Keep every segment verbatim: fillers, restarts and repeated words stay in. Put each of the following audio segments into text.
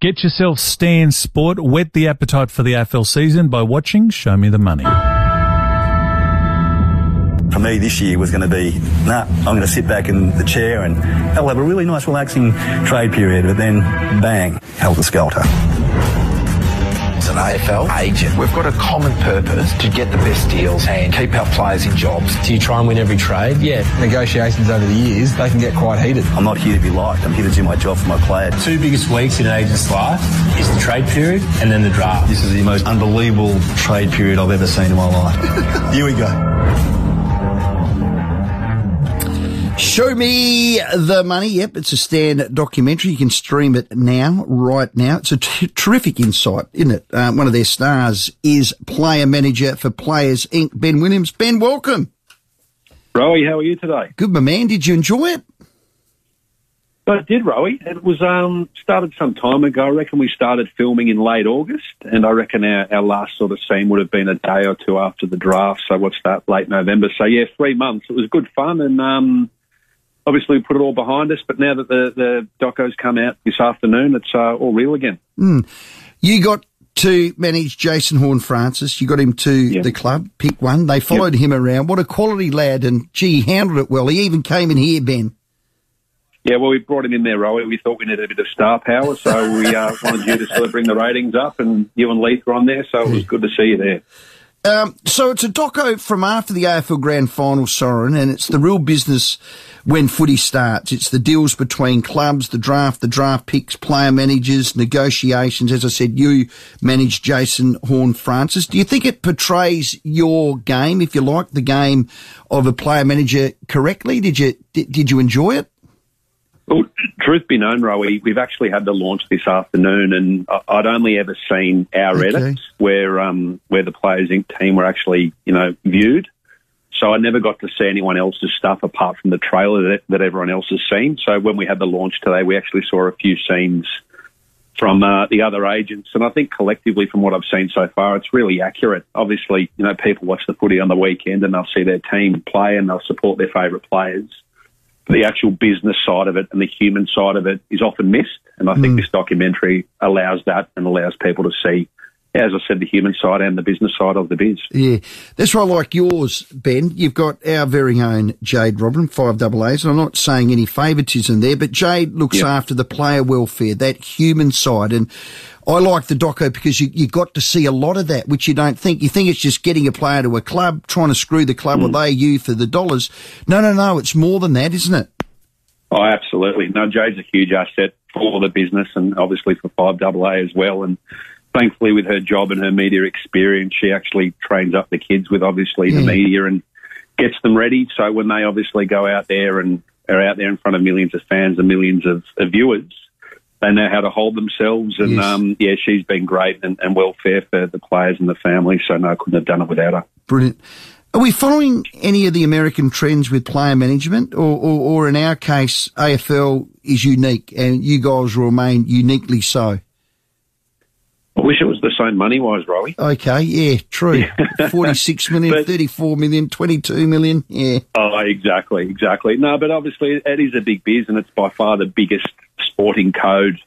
Get yourself Stan Sport. Whet the appetite for the A F L season by watching Show Me The Money. For me, this year was going to be, nah, I'm going to sit back in the chair and I'll have a really nice, relaxing trade period. But then, bang, helter-skelter. As an A F L agent, we've got a common purpose to get the best deals and keep our players in jobs. Do you try and win every trade? Yeah. Negotiations over the years, they can get quite heated. I'm not here to be liked. I'm here to do my job for my player. Two biggest weeks in an agent's life is the trade period and then the draft. This is the most unbelievable trade period I've ever seen in my life. Here we go. Show Me The Money. Yep, it's a Stan documentary. You can stream it now, right now. It's a t- terrific insight, isn't it? Uh, one of their stars is player manager for Players Incorporated, Ben Williams. Ben, welcome. Rowie, how are you today? Good, my man. Did you enjoy it? I did, Rowie. It was um, started some time ago. I reckon we started filming in late August, and I reckon our, our last sort of scene would have been a day or two after the draft. So what's that, late November? So, yeah, three months. It was good fun, and... Um, Obviously, we put it all behind us, but now that the, the doco's come out this afternoon, it's uh, all real again. Mm. You got to manage Jason Horne-Francis. You got him to yeah. the club, pick one. They followed yep. him around. What a quality lad, and, gee, he handled it well. He even came in here, Ben. Yeah, well, we brought him in there, Rowie. We thought we needed a bit of star power, so we uh, wanted you to sort of bring the ratings up, and you and Leith were on there, so it was good to see you there. Um, so it's a doco from after the A F L Grand Final, Soren, and it's the real business when footy starts. It's the deals between clubs, the draft, the draft picks, player managers, negotiations. As I said, you manage Jason Horne-Francis. Do you think it portrays your game, if you like, the game of a player manager correctly? Did you did, did you enjoy it? Well, truth be known, Rowie, we've actually had the launch this afternoon, and I'd only ever seen our okay. edits where um, where the Players Incorporated team were actually, you know, viewed. So I never got to see anyone else's stuff apart from the trailer that, that everyone else has seen. So when we had the launch today, we actually saw a few scenes from uh, the other agents, and I think collectively from what I've seen so far, it's really accurate. Obviously, you know, people watch the footy on the weekend and they'll see their team play and they'll support their favourite players. The actual business side of it and the human side of it is often missed, and I think mm. this documentary allows that and allows people to see, as I said, the human side and the business side of the biz. Yeah, that's why I like yours, Ben. You've got our very own Jade Robin, five double A's, and I'm not saying any favouritism there, but Jade looks yep. after the player welfare, that human side, and I like the doco because you, you got to see a lot of that, which you don't think. You think it's just getting a player to a club, trying to screw the club, mm. or they you for the dollars. No, no, no, it's more than that, isn't it? Oh, absolutely. No, Jade's a huge asset for the business and obviously for five double A as well. And thankfully with her job and her media experience, she actually trains up the kids with obviously yeah. the media and gets them ready. So when they obviously go out there and are out there in front of millions of fans and millions of, of viewers, they know how to hold themselves, and yes. um, yeah, she's been great and, and welfare for the players and the family, so no, I couldn't have done it without her. Brilliant. Are we following any of the American trends with player management, or, or, or in our case, A F L is unique and you guys will remain uniquely so? I wish it was the same money-wise, Rowie. Okay, yeah, true. forty-six million dollars, but, thirty-four million dollars, twenty-two million dollars, yeah. Oh, exactly, exactly. No, but obviously it is a big biz, and it's by far the biggest sporting code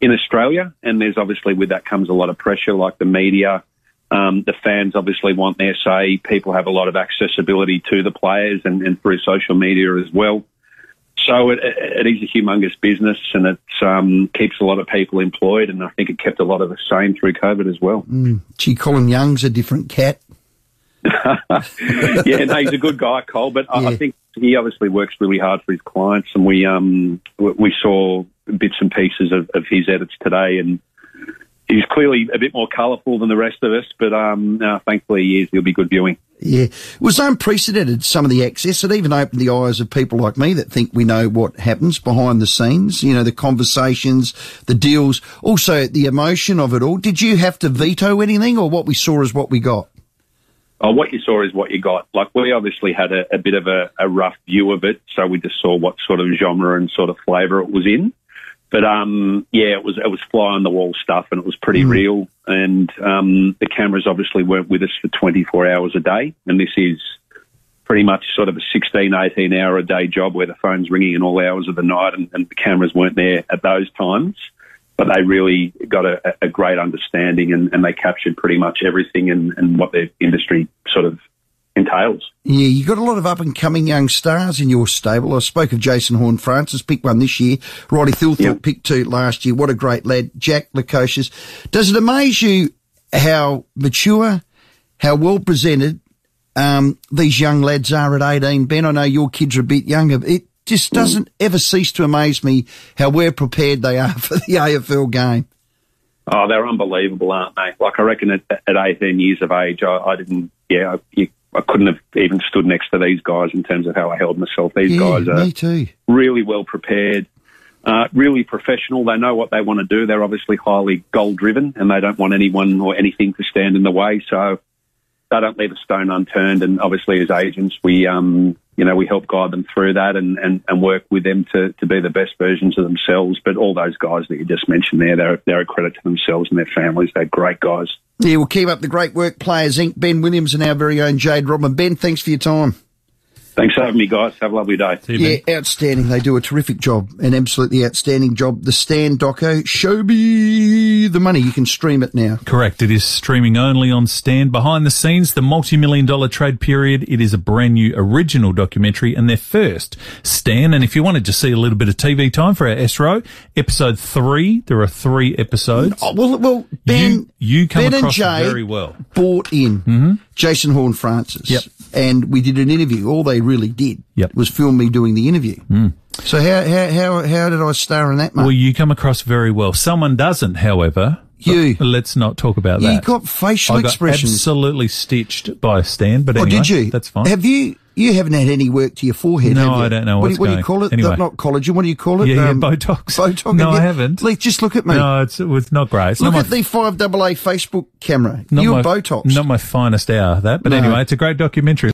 in Australia, and there's obviously with that comes a lot of pressure, like the media. Um, the fans obviously want their say. People have a lot of accessibility to the players and, and through social media as well. So it, it is a humongous business, and it um, keeps a lot of people employed, and I think it kept a lot of us sane through COVID as well. Mm. Gee, Colin Young's a different cat. Yeah, no, he's a good guy, Cole, but yeah. I think he obviously works really hard for his clients, and we um, we saw bits and pieces of, of his edits today, and he's clearly a bit more colourful than the rest of us, but um, no, thankfully he is. He'll be good viewing. Yeah. It was unprecedented, some of the access. It even opened the eyes of people like me that think we know what happens behind the scenes, you know, the conversations, the deals, also the emotion of it all. Did you have to veto anything, or what we saw is what we got? Oh, what you saw is what you got. Like, we obviously had a, a bit of a, a rough view of it, so we just saw what sort of genre and sort of flavour it was in. But, um, yeah, it was it was fly-on-the-wall stuff, and it was pretty mm. real. And um, the cameras obviously weren't with us for twenty-four hours a day, and this is pretty much sort of a sixteen, eighteen-hour-a-day job where the phone's ringing in all hours of the night, and, and the cameras weren't there at those times. but they really got a, a great understanding and, and they captured pretty much everything and, and what their industry sort of entails. Yeah, you got a lot of up-and-coming young stars in your stable. I spoke of Jason Horne-Francis, picked one this year. Roddy Thilthorpe yep. picked two last year. What a great lad. Jack Lukosius. Does it amaze you how mature, how well-presented um, these young lads are at eighteen? Ben, I know your kids are a bit younger. It just doesn't mm. ever cease to amaze me how well prepared they are for the A F L game. Oh, they're unbelievable, aren't they? Like, I reckon at, at eighteen years of age, I, I didn't... Yeah, I, you, I couldn't have even stood next to these guys in terms of how I held myself. These yeah, guys are me too. Really well prepared, uh, really professional. They know what they want to do. They're obviously highly goal-driven, and they don't want anyone or anything to stand in the way. So they don't leave a stone unturned. And obviously, as agents, we um, you know we help guide them through that and, and, and work with them to, to be the best versions of themselves. But all those guys that you just mentioned there, they're, they're a credit to themselves and their families. They're great guys. Yeah, we'll keep up the great work, Players Incorporated. Ben Williams and our very own Jade Robin. Ben, thanks for your time. Thanks for having me, guys. Have a lovely day. See you, yeah, man. Outstanding. They do a terrific job, an absolutely outstanding job. The Stan doco, Show Me The Money. You can stream it now. Correct. It is streaming only on Stan. Behind the scenes, the multi-million dollar trade period. It is a brand new original documentary and their first, Stan. And if you wanted to see a little bit of T V time for our S R O, episode three, there are three episodes. Oh, well, well, Ben, you, you come Ben across and Jay very well. Bought in mm-hmm. Jason Horne-Francis. Yep. And we did an interview. All they really did yep. was film me doing the interview. Mm. So how, how how how did I star in that, mate? Well, you come across very well. Someone doesn't, however. You. Let's not talk about you that. You got facial I got expressions. absolutely stitched by Stan, but anyway, oh, did you? That's fine. Have you... You haven't had any work to your forehead, no, have you? I don't know what's what do, what going on. What do you call it? Anyway. Not collagen. What do you call it? Yeah, yeah, um, Botox. Botox. No, I haven't. Just look at me. No, it's, it's not great. It's look not at my, the five double A Facebook camera. You're my, Botox. Not my finest hour, that. But no. Anyway, it's a great documentary.